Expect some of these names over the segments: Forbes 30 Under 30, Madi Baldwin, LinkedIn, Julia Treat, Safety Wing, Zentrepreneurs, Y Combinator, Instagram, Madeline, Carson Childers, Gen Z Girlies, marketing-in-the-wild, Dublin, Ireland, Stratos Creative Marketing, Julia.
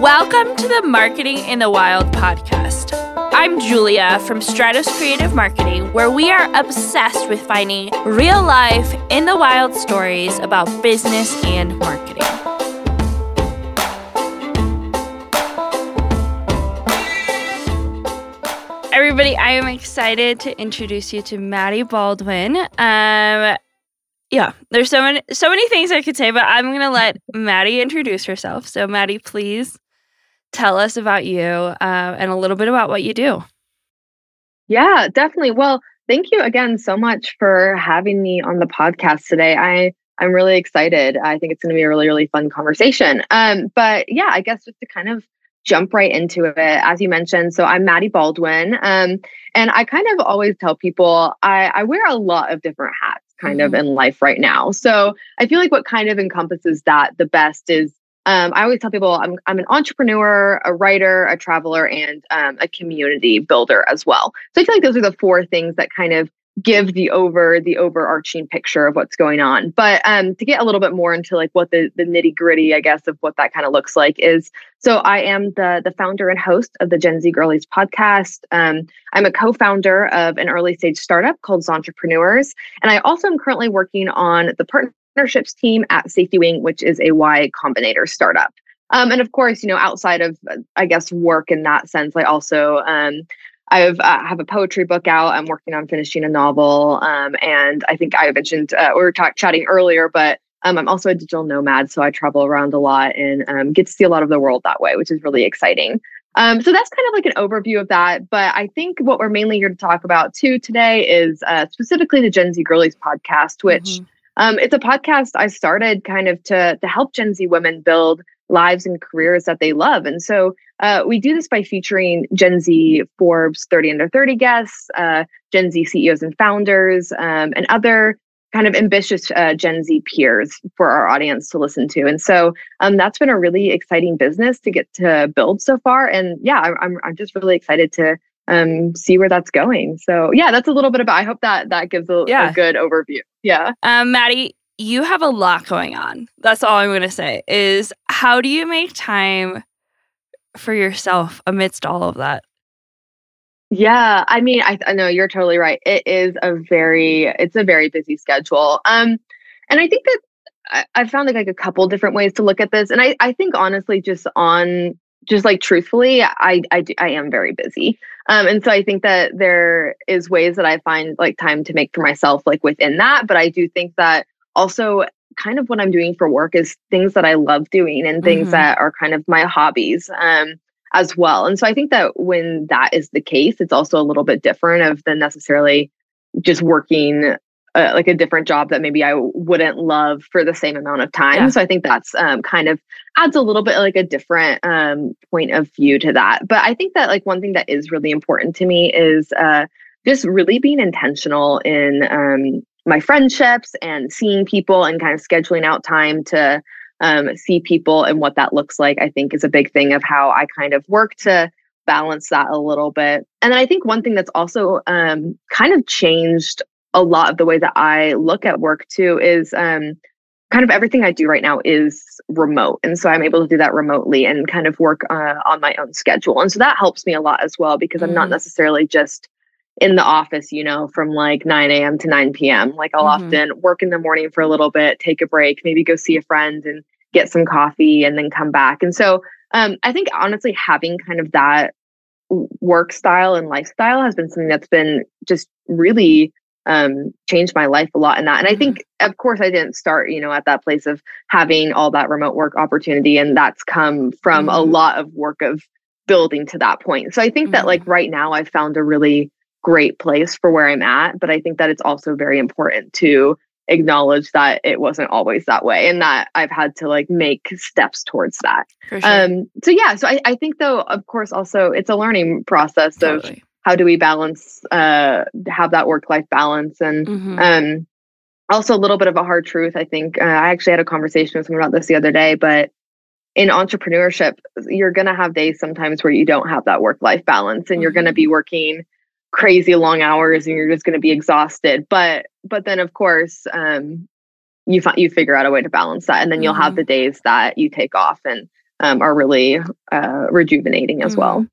Welcome to the Marketing in the Wild podcast. I'm Julia from Stratos Creative Marketing, where we are obsessed with finding real life in the wild stories about business and marketing. Everybody, I am excited to introduce you to Madi Baldwin. Yeah, there's so many things I could say, but I'm going to let Madi introduce herself. So Madi, please tell us about you and a little bit about what you do. Yeah, definitely. Well, thank you again so much for having me on the podcast today. I'm really excited. I think it's going to be a really, really fun conversation. But yeah, I guess just to kind of jump right into it, as you mentioned. So I'm Madi Baldwin, and I kind of always tell people I wear a lot of different hats kind of in life right now. So I feel like what kind of encompasses that the best is, I always tell people I'm an entrepreneur, a writer, a traveler, and a community builder as well. So I feel like those are the four things that kind of give the overarching picture of what's going on. But to get a little bit more into like what the nitty gritty, I guess, of what that kind of looks like is, so I am the founder and host of the Gen Z Girlies podcast. I'm a co-founder of an early stage startup called Zentrepreneurs. And I also am currently working on the partnerships team at Safety Wing, which is a Y Combinator startup. And of course, you know, outside of, I guess, work in that sense, I also, I have a poetry book out. I'm working on finishing a novel. And I think I mentioned, we were chatting earlier, but I'm also a digital nomad. So I travel around a lot and get to see a lot of the world that way, which is really exciting. So that's kind of like an overview of that. But I think what we're mainly here to talk about too today is specifically the Gen Z Girlies podcast, which it's a podcast I started kind of to help Gen Z women build lives and careers that they love. And so we do this by featuring Gen Z Forbes 30 Under 30 guests, Gen Z CEOs and founders, and other kind of ambitious Gen Z peers for our audience to listen to. And so that's been a really exciting business to get to build so far. And yeah, I'm just really excited to see where that's going. So yeah, that's a little bit about, I hope that gives a good overview. Yeah. Madi, you have a lot going on. That's all I'm going to say is, how do you make time for yourself amidst all of that? Yeah, I mean, I know you're totally right. It is a very busy schedule. And I think that I found like a couple different ways to look at this. And I think honestly, truthfully, I am very busy. And so I think that there is ways that I find like time to make for myself, like within that. But I do think that also kind of what I'm doing for work is things that I love doing and things that are kind of my hobbies as well. And so I think that when that is the case, it's also a little bit different of than necessarily just working like a different job that maybe I wouldn't love for the same amount of time. Yeah. So I think that's kind of adds a little bit like a different point of view to that. But I think that like one thing that is really important to me is just really being intentional in my friendships and seeing people and kind of scheduling out time to see people and what that looks like, I think is a big thing of how I kind of work to balance that a little bit. And then I think one thing that's also kind of changed a lot of the way that I look at work too is kind of everything I do right now is remote. And so I'm able to do that remotely and kind of work on my own schedule. And so that helps me a lot as well, because I'm not necessarily just in the office, you know, from like 9 a.m. to 9 p.m. Like I'll often work in the morning for a little bit, take a break, maybe go see a friend and get some coffee and then come back. And so I think honestly, having kind of that work style and lifestyle has been something that's been just really changed my life a lot in that. And I think, of course, I didn't start, you know, at that place of having all that remote work opportunity. And that's come from a lot of work of building to that point. So I think that like right now I've found a really great place for where I'm at. But I think that it's also very important to acknowledge that it wasn't always that way and that I've had to like make steps towards that. For sure. So yeah, so I think though, of course, also it's a learning process of how do we balance, have that work-life balance. And also a little bit of a hard truth, I think. I actually had a conversation with someone about this the other day, but in entrepreneurship, you're going to have days sometimes where you don't have that work-life balance and you're going to be working crazy long hours and you're just going to be exhausted, but then of course you figure out a way to balance that, and then you'll have the days that you take off. And are really rejuvenating as well.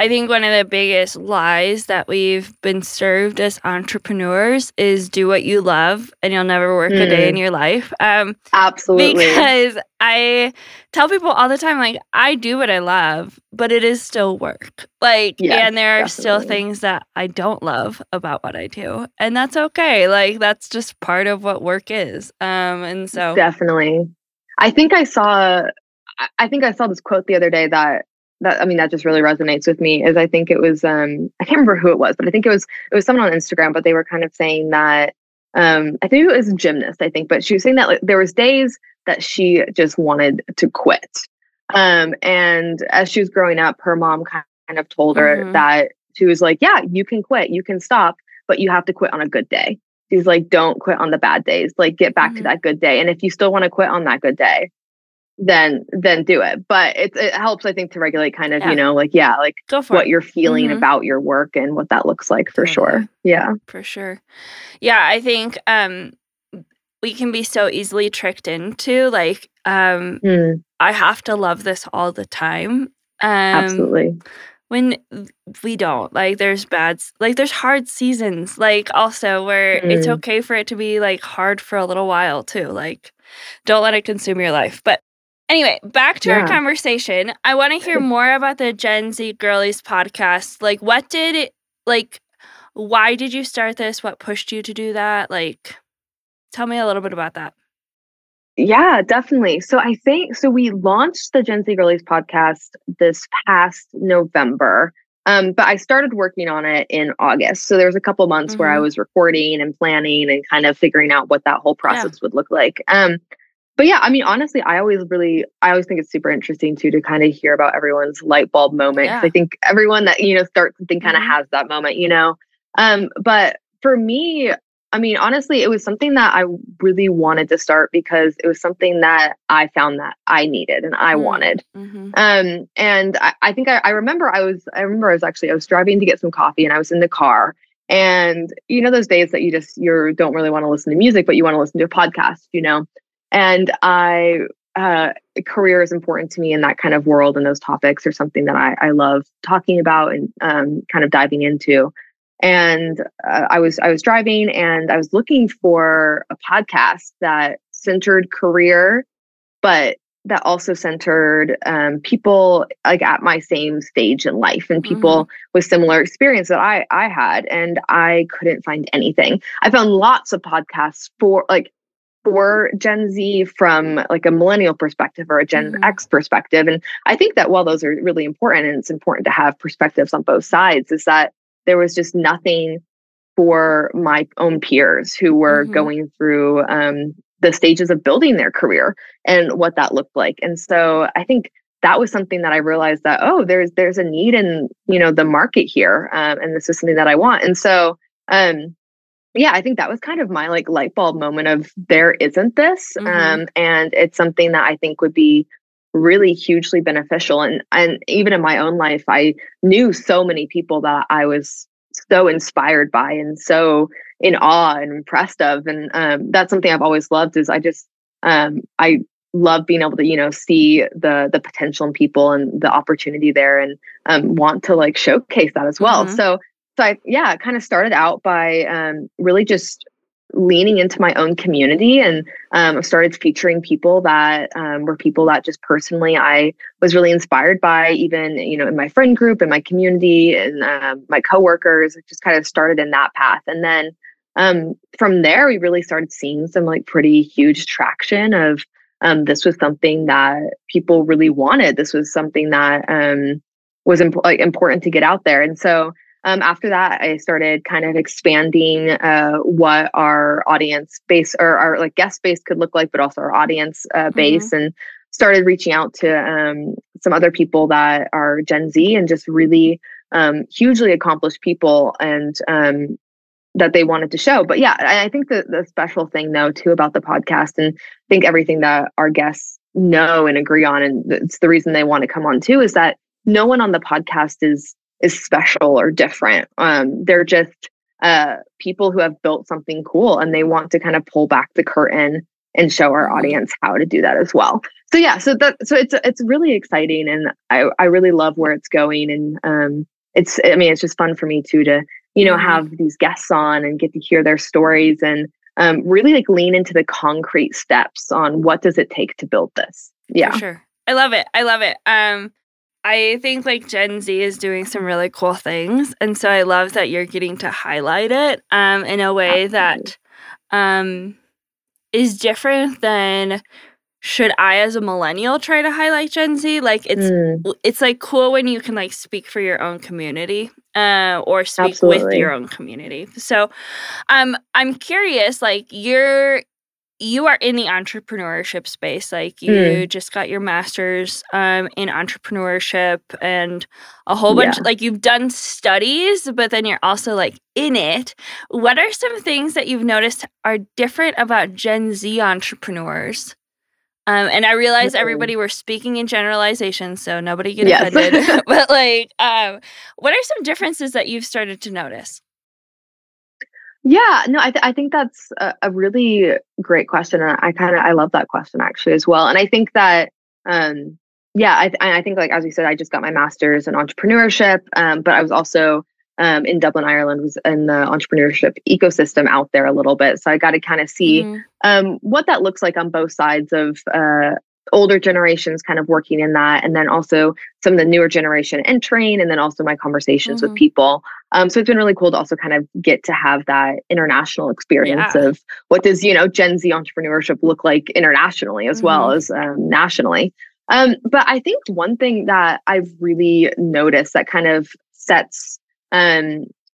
I think one of the biggest lies that we've been served as entrepreneurs is do what you love and you'll never work a day in your life. Absolutely. Because I tell people all the time, like, I do what I love, but it is still work. Like, yes, and there are still things that I don't love about what I do. And that's okay. Like, that's just part of what work is. And so. Definitely. I think I saw this quote the other day that just really resonates with me is I think it was, I can't remember who it was, but I think it was someone on Instagram, but they were kind of saying that, I think it was a gymnast, but she was saying that like, there was days that she just wanted to quit. And as she was growing up, her mom kind of told her that she was like, yeah, you can quit, you can stop, but you have to quit on a good day. She's like, don't quit on the bad days, like get back to that good day. And if you still want to quit on that good day, then do it. But it helps, I think, to regulate kind of, you know, like, what you're feeling about your work and what that looks like for sure. Yeah, for sure. Yeah. I think, we can be so easily tricked into like, I have to love this all the time. Absolutely. When we don't, like there's there's hard seasons, like also where it's okay for it to be like hard for a little while too. Like don't let it consume your life. But anyway, back to our conversation. I want to hear more about the Gen Z Girlies podcast. Like, why did you start this? What pushed you to do that? Like, tell me a little bit about that. Yeah, definitely. So we launched the Gen Z Girlies podcast this past November, but I started working on it in August. So there was a couple months where I was recording and planning and kind of figuring out what that whole process would look like. But yeah, I mean, honestly, I always think it's super interesting too, to kind of hear about everyone's light bulb moment. Yeah. I think everyone that, you know, starts something kind of has that moment, you know? But for me, I mean, honestly, it was something that I really wanted to start because it was something that I found that I needed and I wanted. And I think I remember I was driving to get some coffee and I was in the car. And you know, those days that you don't really want to listen to music, but you want to listen to a podcast, you know? And career is important to me in that kind of world, and those topics are something that I love talking about and kind of diving into. And I was driving and I was looking for a podcast that centered career, but that also centered people like at my same stage in life and people with similar experience that I had. And I couldn't find anything. I found lots of podcasts for Gen Z from like a millennial perspective or a Gen X perspective. And I think that while those are really important and it's important to have perspectives on both sides, is that there was just nothing for my own peers who were going through the stages of building their career and what that looked like. And so I think that was something that I realized that, oh, there's a need in, you know, the market here. And this is something that I want. And so, yeah, I think that was kind of my like light bulb moment of there isn't this. And it's something that I think would be really hugely beneficial. And even in my own life, I knew so many people that I was so inspired by and so in awe and impressed of. And that's something I've always loved is I love being able to, you know, see the potential in people and the opportunity there and want to like showcase that as well. So I kind of started out by really just leaning into my own community and started featuring people that were people that just personally I was really inspired by, even, you know, in my friend group and my community and my coworkers. I just kind of started in that path. And then from there, we really started seeing some like pretty huge traction of this was something that people really wanted. This was something that was important to get out there. And so after that, I started kind of expanding what our audience base or our like guest base could look like, but also our audience base, and started reaching out to some other people that are Gen Z and just really hugely accomplished people and that they wanted to show. But yeah, I think the special thing though too about the podcast, and I think everything that our guests know and agree on, and it's the reason they want to come on too, is that no one on the podcast is special or different. They're just people who have built something cool and they want to kind of pull back the curtain and show our audience how to do that as well. So yeah, so it's really exciting, and I really love where it's going, and it's just fun for me too to have these guests on and get to hear their stories and really like lean into the concrete steps on what does it take to build this. Yeah, for sure. I love it. I think like Gen Z is doing some really cool things, and so I love that you're getting to highlight it in a way that is different than. Should I, as a millennial, try to highlight Gen Z? Like, it's like cool when you can like speak for your own community, or speak Absolutely. With your own community. So, I'm curious. Like, you are in the entrepreneurship space. Like, you just got your master's in entrepreneurship and a whole bunch. Yeah. Like, you've done studies, but then you're also like in it. What are some things that you've noticed are different about Gen Z entrepreneurs? And I realize everybody were speaking in generalizations, so nobody get offended. Yes. But like, what are some differences that you've started to notice? Yeah, no, I think that's a really great question, and I love that question actually as well. And I think that, I think like as we said, I just got my master's in entrepreneurship, but I was also in Dublin, Ireland, was in the entrepreneurship ecosystem out there a little bit. So I got to kind of see what that looks like on both sides of older generations kind of working in that. And then also some of the newer generation entering, and then also my conversations with people. So it's been really cool to also kind of get to have that international experience of what does, Gen Z entrepreneurship look like internationally as well as nationally. But I think one thing that I've really noticed that kind of sets Gen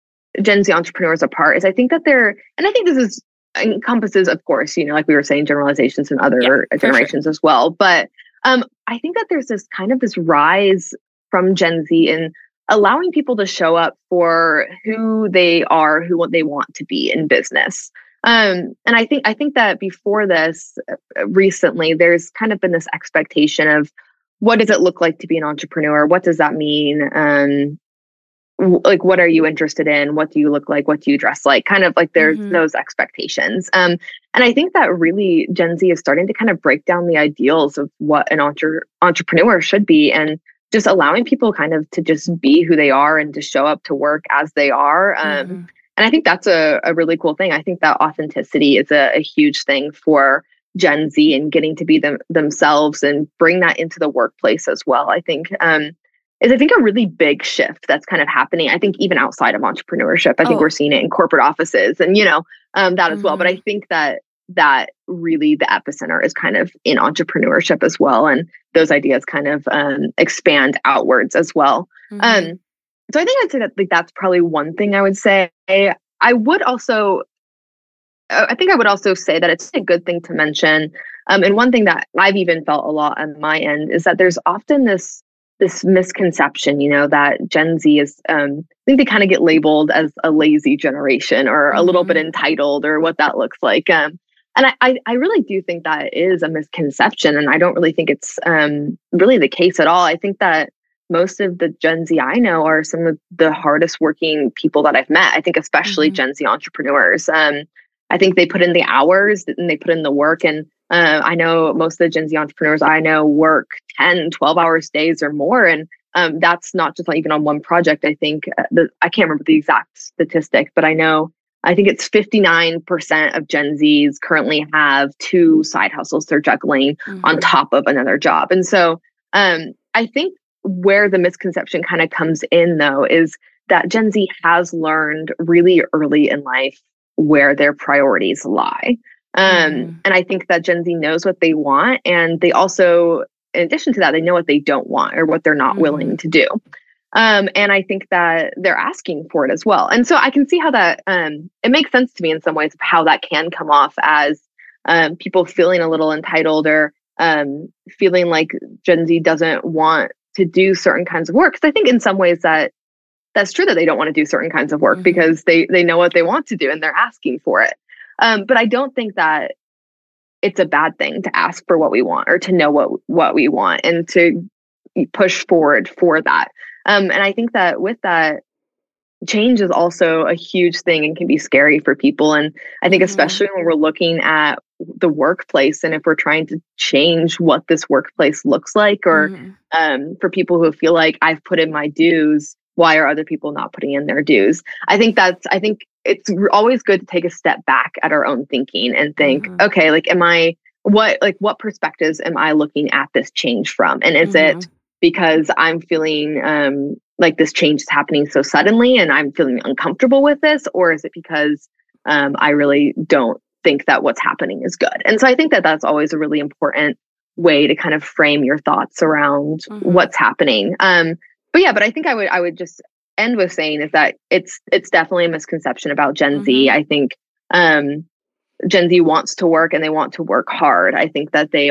Z entrepreneurs apart is I think that they're, and I think this is encompasses, of course, like we were saying, generalizations and other generations as well. But I think that there's this kind of this rise from Gen Z in allowing people to show up for who they are, who they want to be in business. And I think that before this, recently, there's kind of been this expectation of what does it look like to be an entrepreneur? What does that mean? Like, what are you interested in? What do you look like? What do you dress like? Kind of like there's those expectations. And I think that really Gen Z is starting to kind of break down the ideals of what an entrepreneur should be, and just allowing people kind of to just be who they are and to show up to work as they are. And I think that's a really cool thing. I think that authenticity is a huge thing for Gen Z, and getting to be themselves and bring that into the workplace as well. I think, I think a really big shift that's kind of happening. I think even outside of entrepreneurship, I think we're seeing it in corporate offices and, that as well. But I think that really the epicenter is kind of in entrepreneurship as well. And those ideas kind of expand outwards as well. So I think I'd say that like, that's probably one thing I would say. I would also say that it's a good thing to mention. And one thing that I've even felt a lot on my end is that there's often this misconception, that Gen Z is, I think they kind of get labeled as a lazy generation or a little bit entitled or what that looks like. And I really do think that is a misconception, and I don't really think it's really the case at all. I think that most of the Gen Z I know are some of the hardest working people that I've met. I think especially Gen Z entrepreneurs. I think they put in the hours and they put in the work, and I know most of the Gen Z entrepreneurs I know work 10, 12 hours days or more. And that's not just like even on one project. I think I can't remember the exact statistic, but I think it's 59% of Gen Zs currently have two side hustles they're juggling on top of another job. And so I think where the misconception kind of comes in, though, is that Gen Z has learned really early in life where their priorities lie. And I think that Gen Z knows what they want, and they also, in addition to that, they know what they don't want or what they're not willing to do. And I think that they're asking for it as well. And so I can see how that, it makes sense to me in some ways, how that can come off as people feeling a little entitled or feeling like Gen Z doesn't want to do certain kinds of work. Because I think in some ways that's true that they don't want to do certain kinds of work because they know what they want to do and they're asking for it. But I don't think that it's a bad thing to ask for what we want or to know what we want and to push forward for that. And I think that with that, change is also a huge thing and can be scary for people. And I think especially when we're looking at the workplace, and if we're trying to change what this workplace looks like, or for people who feel like I've put in my dues, why are other people not putting in their dues? I think it's always good to take a step back at our own thinking and think, okay, like, what perspectives am I looking at this change from? And is it because I'm feeling like this change is happening so suddenly and I'm feeling uncomfortable with this? Or is it because I really don't think that what's happening is good? And so I think that that's always a really important way to kind of frame your thoughts around what's happening. But I think I would just end with saying is that it's definitely a misconception about Gen Z. I think Gen Z wants to work and they want to work hard. I think that they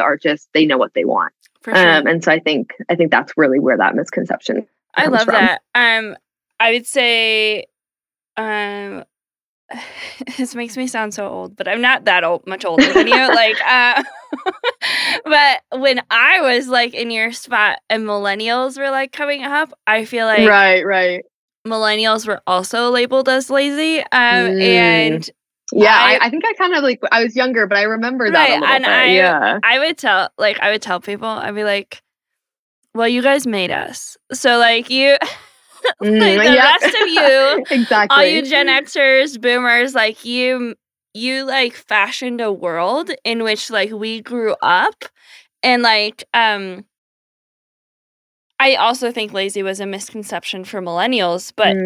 know what they want. For sure. And so I think that's really where that misconception comes from. I love that. I would say, this makes me sound so old, but I'm not that old, much older than you. But when I was like in your spot and millennials were like coming up, I feel like right. Millennials were also labeled as lazy. And yeah, I think I kind of like, I was younger, but I remember that a little bit. I would tell people, I'd be like, well, you guys made us. So like you... rest of you, exactly. All you Gen Xers, boomers, like you like fashioned a world in which like we grew up, and like I also think lazy was a misconception for millennials, but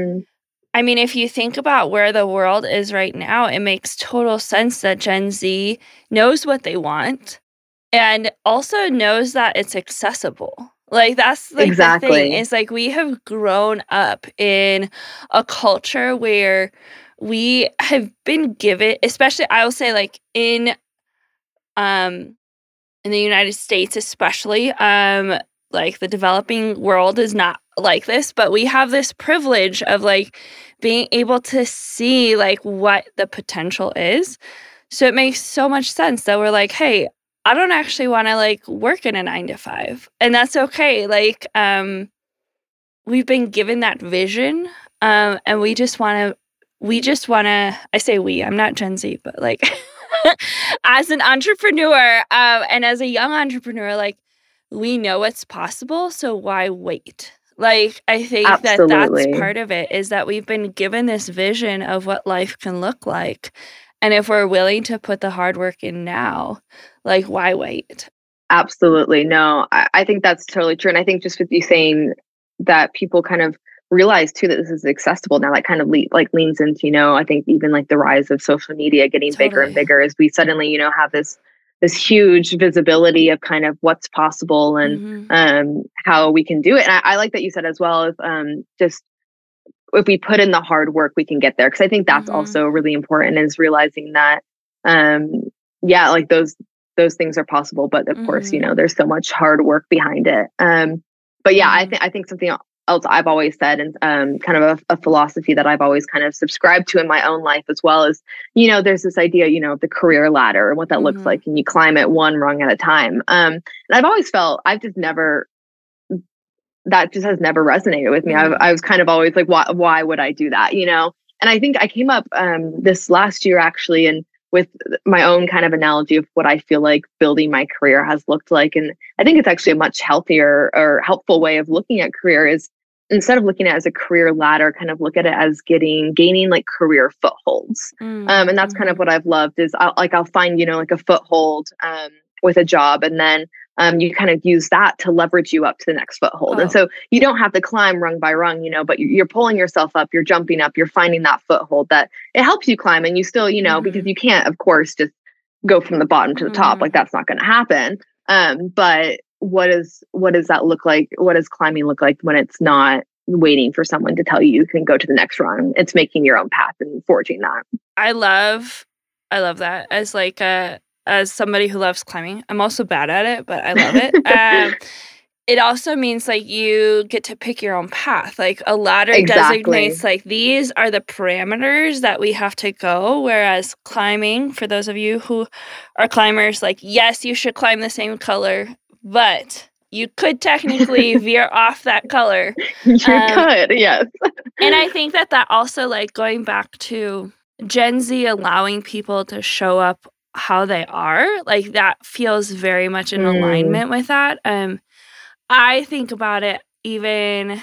I mean, if you think about where the world is right now, it makes total sense that Gen Z knows what they want and also knows that it's accessible. Like, that's like exactly the thing is like we have grown up in a culture where we have been given, especially I will say like in the United States especially, like the developing world is not like this, but we have this privilege of like being able to see like what the potential is. So it makes so much sense that we're like, hey, I don't actually want to like work in a 9-to-5, and that's okay. Like, we've been given that vision, and we just want to, I say we, I'm not Gen Z, but like as an entrepreneur, and as a young entrepreneur, like we know what's possible. So why wait? Like, I think that's part of it is that we've been given this vision of what life can look like. And if we're willing to put the hard work in now, like, why wait? Absolutely. No, I think that's totally true. And I think just with you saying that, people kind of realize too that this is accessible now, that kind of leans into, you know, I think even like the rise of social media getting bigger and bigger, as we suddenly, you know, have this huge visibility of kind of what's possible and how we can do it. And I like that you said as well, if we put in the hard work, we can get there. Because I think that's also really important, is realizing that, like those things are possible. But of course, you know, there's so much hard work behind it. But yeah, I think something else I've always said, and kind of a philosophy that I've always kind of subscribed to in my own life as well, is, you know, there's this idea, you know, of the career ladder and what that looks like. And you climb it one rung at a time. And I've always felt that just has never resonated with me. I was kind of always like, why would I do that? You know? And I think I came up this last year actually, and with my own kind of analogy of what I feel like building my career has looked like. And I think it's actually a much healthier or helpful way of looking at career is, instead of looking at it as a career ladder, kind of look at it as gaining like career footholds. And that's kind of what I've loved is I'll find, you know, like a foothold with a job, and then you kind of use that to leverage you up to the next foothold. Oh. And so you don't have to climb rung by rung, you know, but you're pulling yourself up, you're jumping up, you're finding that foothold that it helps you climb. And you still, you know, because you can't, of course, just go from the bottom to the top. Like, that's not going to happen. But what does that look like? What does climbing look like when it's not waiting for someone to tell you you can go to the next rung? It's making your own path and forging that. I love that as like as somebody who loves climbing. I'm also bad at it, but I love it. It also means like you get to pick your own path. Like, a ladder designates like these are the parameters that we have to go. Whereas climbing, for those of you who are climbers, like, yes, you should climb the same color, but you could technically veer off that color. You could, yes. And I think that also like going back to Gen Z allowing people to show up how they are, like that feels very much in alignment with that. I think about it even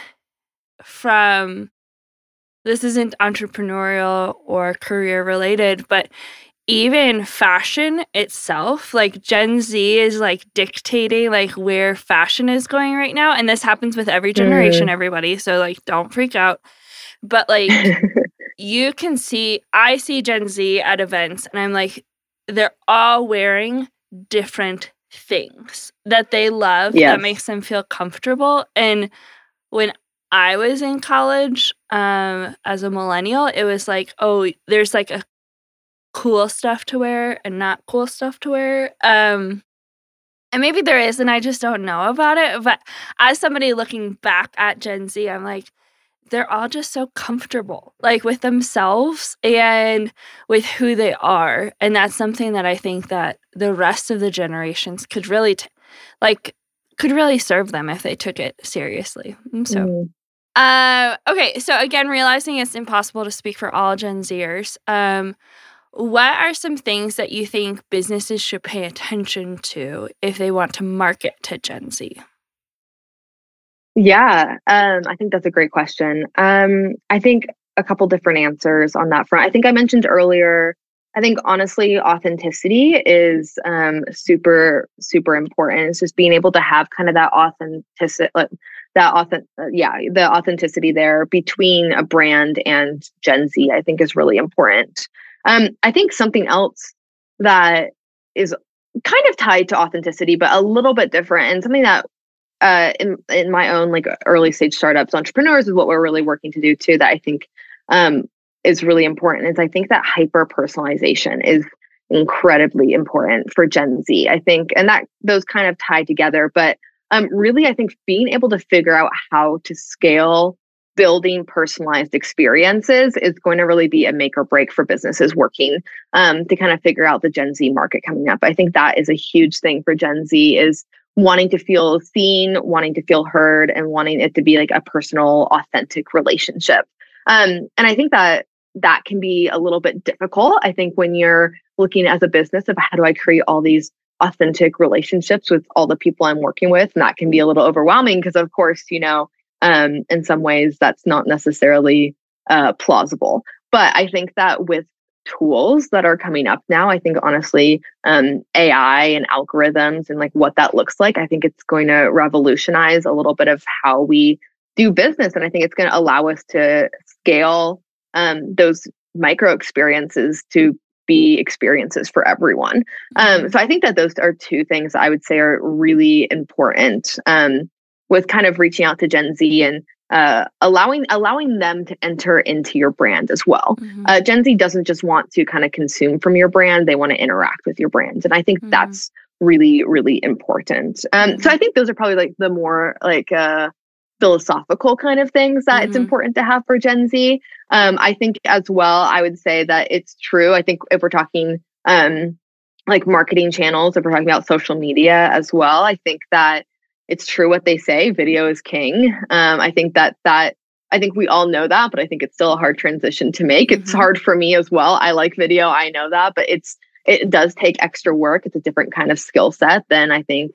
from, this isn't entrepreneurial or career related, but even fashion itself, like Gen Z is like dictating like where fashion is going right now. And this happens with every generation, everybody. So like, don't freak out. But like, you can see, I see Gen Z at events and I'm like, they're all wearing different things that they love, that makes them feel comfortable. And when I was in college as a millennial, it was like, oh, there's like a cool stuff to wear and not cool stuff to wear. And maybe there is, and I just don't know about it. But as somebody looking back at Gen Z, I'm like, they're all just so comfortable, like with themselves and with who they are. And that's something that I think that the rest of the generations could really, could really serve them if they took it seriously. So, okay. So again, realizing it's impossible to speak for all Gen Zers, what are some things that you think businesses should pay attention to if they want to market to Gen Z? Yeah, I think that's a great question. I think a couple different answers on that front. I think I mentioned earlier, I think honestly, authenticity is super, super important. It's just being able to have kind of that authenticity, the authenticity there between a brand and Gen Z, I think is really important. I think something else that is kind of tied to authenticity, but a little bit different, and something that in my own like early stage startups, entrepreneurs, is what we're really working to do too, that I think is really important, is I think that hyper personalization is incredibly important for Gen Z, I think, and that those kind of tie together. But really, I think being able to figure out how to scale building personalized experiences is going to really be a make or break for businesses working to kind of figure out the Gen Z market coming up. I think that is a huge thing for Gen Z, is wanting to feel seen, wanting to feel heard, and wanting it to be like a personal, authentic relationship. And I think that that can be a little bit difficult. I think when you're looking as a business of how do I create all these authentic relationships with all the people I'm working with, and that can be a little overwhelming because, of course, you know, in some ways that's not necessarily plausible. But I think that with tools that are coming up now, I think honestly, AI and algorithms and like what that looks like, I think it's going to revolutionize a little bit of how we do business. And I think it's going to allow us to scale those micro experiences to be experiences for everyone. So I think that those are two things I would say are really important with kind of reaching out to Gen Z and allowing them to enter into your brand as well. Gen Z doesn't just want to kind of consume from your brand, they want to interact with your brand. And I think that's really, really important. So I think those are probably like the more like philosophical kind of things that it's important to have for Gen Z. I think as well, I would say that it's true. I think if we're talking like marketing channels, if we're talking about social media as well, I think that it's true what they say, video is king. I think that I think we all know that, but I think it's still a hard transition to make. It's hard for me as well. I like video, I know that, but it does take extra work. It's a different kind of skill set than I think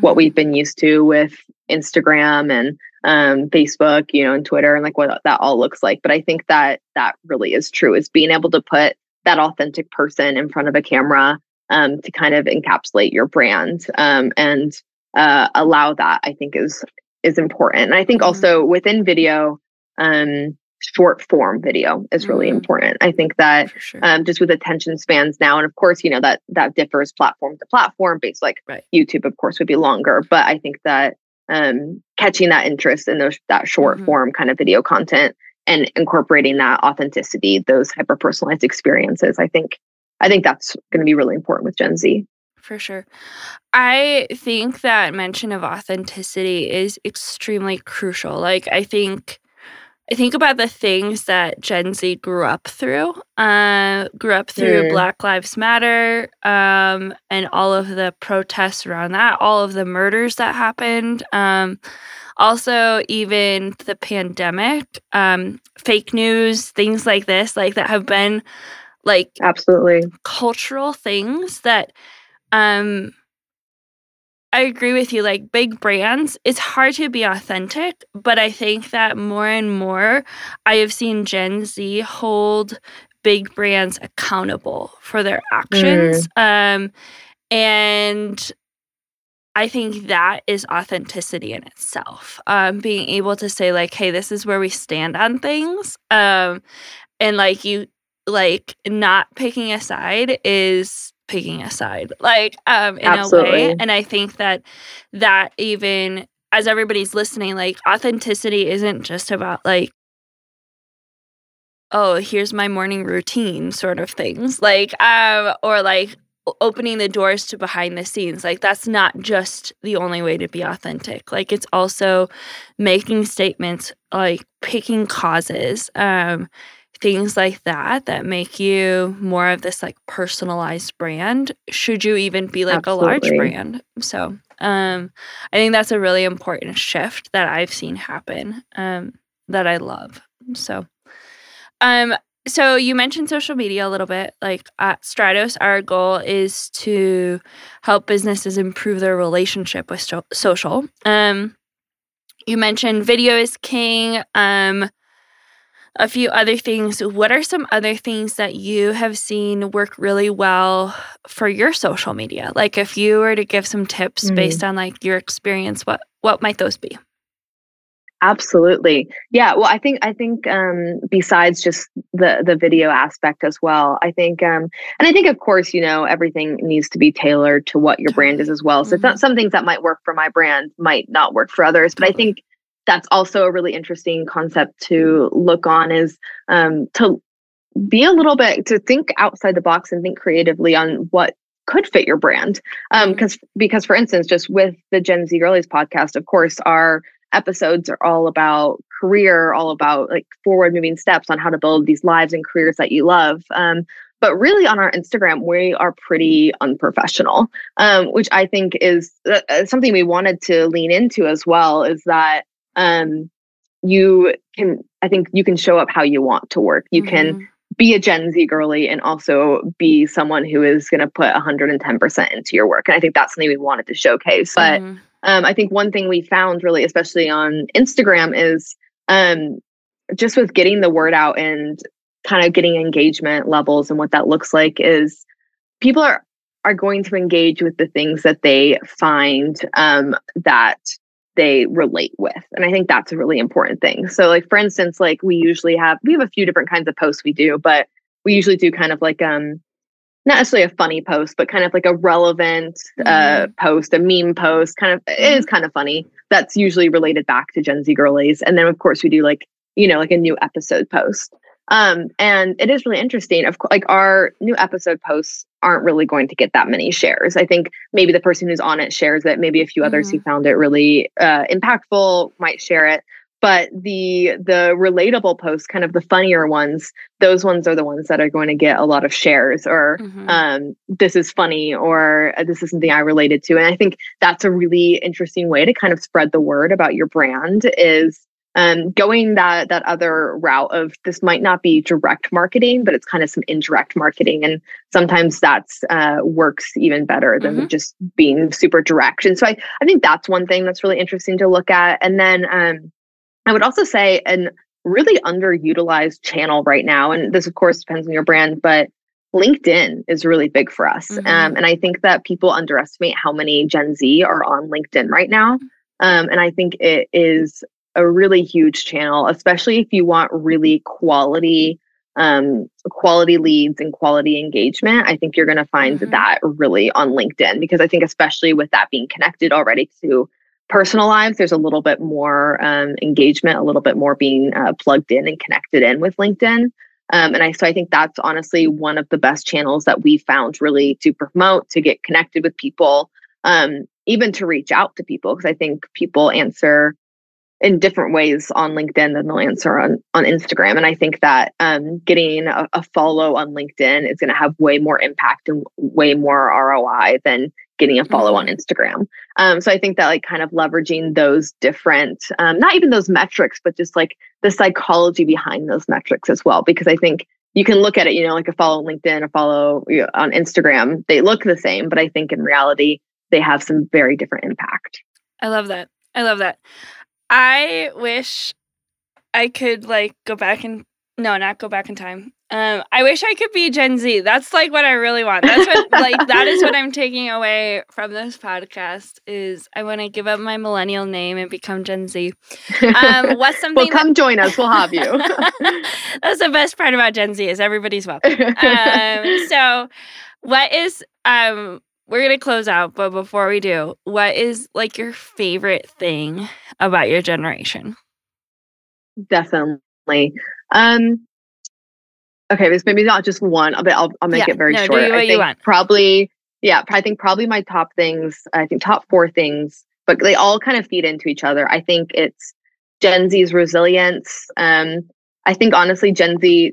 what we've been used to with Instagram and Facebook, you know, and Twitter, and like what that all looks like. But I think that really is true, is being able to put that authentic person in front of a camera to kind of encapsulate your brand and allow that, I think is important. And I think also within video, short form video is really important. I think that just with attention spans now, and of course, you know, that differs platform to platform based, like YouTube, of course, would be longer, but I think that catching that interest in that short form kind of video content and incorporating that authenticity, those hyper personalized experiences, I think that's going to be really important with Gen Z. For sure. I think that mention of authenticity is extremely crucial. Like I think about the things that Gen Z grew up through Black Lives Matter and all of the protests around that, all of the murders that happened. Also, even the pandemic, fake news, things like this, like that have been like absolutely cultural things that I agree with you, like big brands, it's hard to be authentic, but I think that more and more I have seen Gen Z hold big brands accountable for their actions. And I think that is authenticity in itself. Being able to say like, hey, this is where we stand on things. And like you, like not picking a side is picking a side, like in absolutely. A way. And I think that that even as everybody's listening, like authenticity isn't just about like, oh, here's my morning routine sort of things, like or like opening the doors to behind the scenes. Like that's not just the only way to be authentic. Like it's also making statements, like picking causes, things like that that make you more of this like personalized brand, should you even be like absolutely. A large brand. So I think that's a really important shift that I've seen happen that I love. So you mentioned social media a little bit. Like at Stratos, our goal is to help businesses improve their relationship with social. You mentioned video is king. A few other things. What are some other things that you have seen work really well for your social media? Like if you were to give some tips based on like your experience, what might those be? Absolutely. Yeah. Well, I think besides just the video aspect as well, I think of course, you know, everything needs to be tailored to what your brand is as well. So some things that might work for my brand might not work for others, but I think that's also a really interesting concept to look on is to be a little bit, to think outside the box and think creatively on what could fit your brand. Because for instance, just with the Gen Z Girlies podcast, of course, our episodes are all about career, all about like forward moving steps on how to build these lives and careers that you love. But really on our Instagram, we are pretty unprofessional, which I think is something we wanted to lean into as well, is that you can show up how you want to work. You can be a Gen Z girly and also be someone who is going to put 110% into your work. And I think that's something we wanted to showcase. But I think one thing we found really, especially on Instagram, is just with getting the word out and kind of getting engagement levels and what that looks like, is people are going to engage with the things that they find that they relate with. And I think that's a really important thing. So like, for instance, like we have a few different kinds of posts we do, but we usually do kind of like, not necessarily a funny post, but kind of like a relevant post, a meme post, kind of, it is kind of funny. That's usually related back to Gen Z Girlies. And then of course we do like, you know, like a new episode post. And it is really interesting. Of course, like our new episode posts aren't really going to get that many shares. I think maybe the person who's on it shares it. Maybe a few others who found it really impactful might share it. But the relatable posts, kind of the funnier ones, those ones are the ones that are going to get a lot of shares, or this is funny, or this is something I related to. And I think that's a really interesting way to kind of spread the word about your brand, is going that other route of, this might not be direct marketing, but it's kind of some indirect marketing. And sometimes that's works even better than just being super direct. And so I think that's one thing that's really interesting to look at. And then I would also say a really underutilized channel right now, and this of course depends on your brand, but LinkedIn is really big for us. And I think that people underestimate how many Gen Z are on LinkedIn right now. And I think it is a really huge channel, especially if you want really quality leads and quality engagement. I think you're going to find that really on LinkedIn, because I think especially with that being connected already to personal lives, there's a little bit more engagement, a little bit more being plugged in and connected in with LinkedIn. So I think that's honestly one of the best channels that we found really to promote, to get connected with people, even to reach out to people, because I think people answer in different ways on LinkedIn than they'll answer on Instagram. And I think that getting a follow on LinkedIn is going to have way more impact and way more ROI than getting a follow on Instagram. So I think that like kind of leveraging those different, not even those metrics, but just like the psychology behind those metrics as well, because I think you can look at it, you know, like a follow on LinkedIn, a follow on Instagram. They look the same, but I think in reality, they have some very different impact. I love that. I love that. I wish I could like go back and not go back in time. I wish I could be Gen Z. That's like what I really want. That's what that is what I'm taking away from this podcast is I want to give up my millennial name and become Gen Z. What's something? Well, come join us. We'll have you. That's the best part about Gen Z is everybody's welcome. So, what is we're gonna close out, but before we do, what is like your favorite thing about your generation? Definitely. Okay, this maybe not just one, but I'll make it very short. Do what I think you want. Probably my top things, I think top four things, but they all kind of feed into each other. I think it's Gen Z's resilience. I think honestly, Gen Z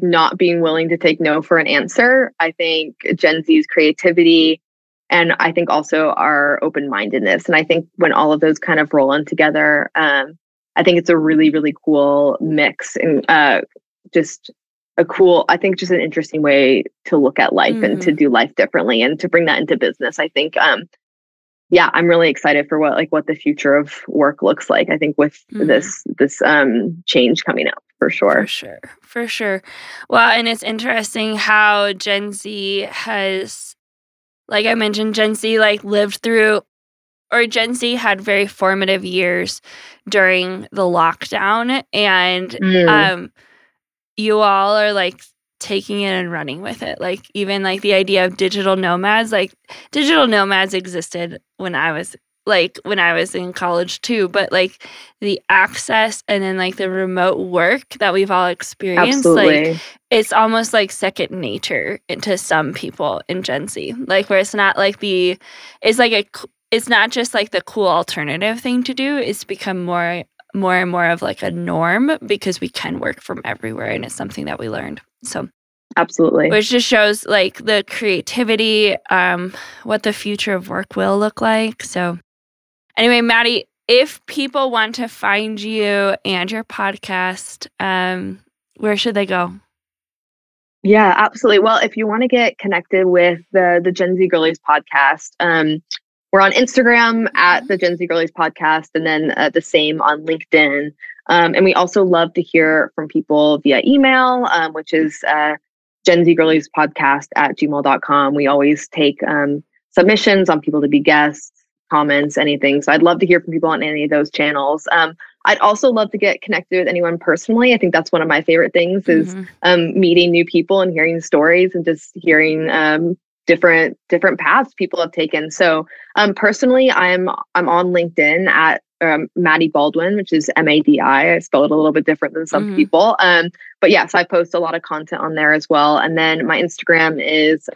not being willing to take no for an answer. I think Gen Z's creativity, and I think also our open-mindedness. And I think when all of those kind of roll in together, I think it's a really, really cool mix and just an interesting way to look at life and to do life differently and to bring that into business. I think, I'm really excited for what the future of work looks like. I think with this change coming up for sure. For sure. Well, and it's interesting how Gen Z has, like I mentioned, Gen Z lived through, or Gen Z had very formative years during the lockdown, and you all are taking it and running with it. Even the idea of digital nomads, digital nomads existed when I was in college too, but the access and then the remote work that we've all experienced, absolutely. It's almost second nature to some people in Gen Z, where it's not it's not just the cool alternative thing to do. It's become more and more of a norm because we can work from everywhere, and it's something that we learned. So absolutely. Which just shows the creativity, what the future of work will look like. So anyway, Madi, if people want to find you and your podcast, where should they go? Yeah, absolutely. Well, if you want to get connected with the Gen Z Girlies podcast, we're on Instagram at the Gen Z Girlies podcast, and then the same on LinkedIn. And we also love to hear from people via email, which is Gen Z Girlies podcast at gmail.com. We always take submissions on people to be guests, comments, anything. So I'd love to hear from people on any of those channels. I'd also love to get connected with anyone personally. I think that's one of my favorite things is meeting new people and hearing stories and just hearing different paths people have taken. So personally, I'm on LinkedIn at Madi Baldwin, which is MADI. I spell it a little bit different than some people. But yes, I post a lot of content on there as well. And then my Instagram is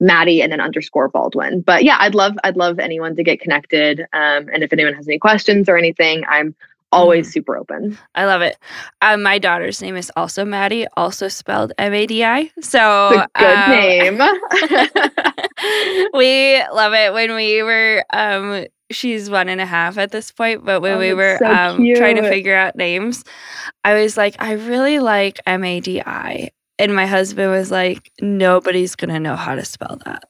Madi and then _Baldwin. But yeah, I'd love anyone to get connected. And if anyone has any questions or anything, I'm always super open. I love it. My daughter's name is also Madi, also spelled MADI. So it's a good name. We love it. When we were, she's 1.5 at this point, but when we were trying to figure out names, I was I really like MADI. And my husband was nobody's going to know how to spell that.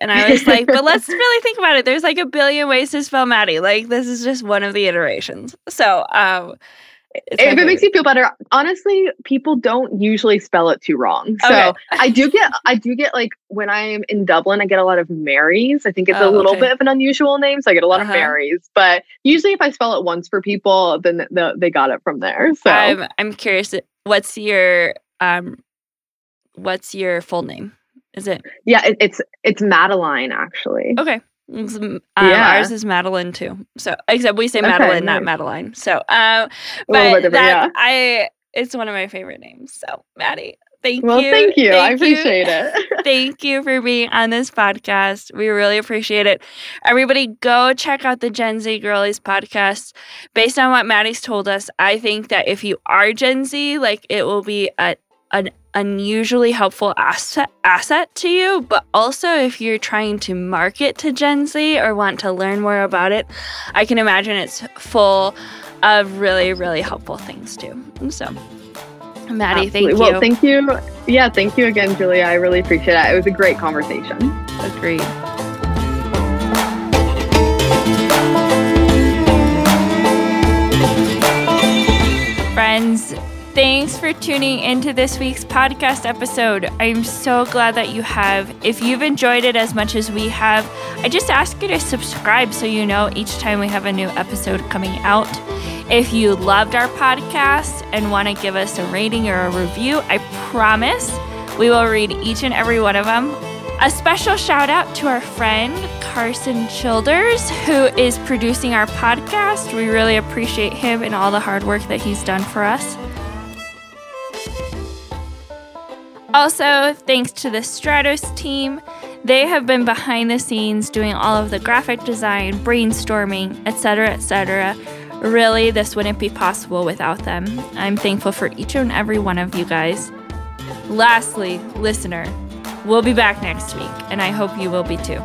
And I was but let's really think about it. There's a billion ways to spell Madi. This is just one of the iterations. So if it makes you feel better, honestly, people don't usually spell it too wrong. So okay. I do get when I'm in Dublin, I get a lot of Marys. I think it's a little bit of an unusual name. So I get a lot of Marys, but usually if I spell it once for people, then they got it from there. So I'm curious, what's your full name? Is it? Yeah, it's Madeline actually. Okay. Ours is Madeline too. So except we say Madeline, not Madeline. So, but it's one of my favorite names. So Madi, thank you. Well, thank you. Appreciate it. Thank you for being on this podcast. We really appreciate it. Everybody go check out the Gen Z Girlies podcast. Based on what Madi's told us, I think that if you are Gen Z, it will be an unusually helpful asset to you, but also if you're trying to market to Gen Z or want to learn more about it, I can imagine it's full of really, really helpful things too. So Madi, absolutely. Thank you. Yeah, thank you again, Julia. I really appreciate it. It was a great conversation. Agreed. Friends, thanks for tuning into this week's podcast episode. I'm so glad that you have. If you've enjoyed it as much as we have, I just ask you to subscribe so you know each time we have a new episode coming out. If you loved our podcast and want to give us a rating or a review, I promise we will read each and every one of them. A special shout out to our friend Carson Childers, who is producing our podcast. We really appreciate him and all the hard work that he's done for us. Also, thanks to the Stratos team. They have been behind the scenes doing all of the graphic design, brainstorming, etc., etc. Really, this wouldn't be possible without them. I'm thankful for each and every one of you guys. Lastly, listener, we'll be back next week, and I hope you will be too.